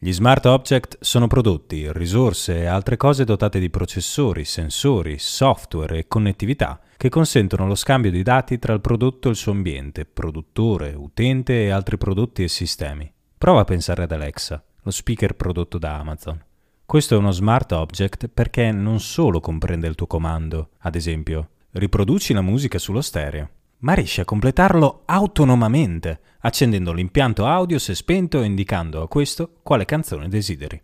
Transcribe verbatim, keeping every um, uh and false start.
Gli smart object sono prodotti, risorse e altre cose dotate di processori, sensori, software e connettività che consentono lo scambio di dati tra il prodotto e il suo ambiente, produttore, utente e altri prodotti e sistemi. Prova a pensare ad Alexa, lo speaker prodotto da Amazon. Questo è uno smart object perché non solo comprende il tuo comando, ad esempio, riproduci la musica sullo stereo, ma riesce a completarlo autonomamente, accendendo l'impianto audio se spento e indicando a questo quale canzone desideri.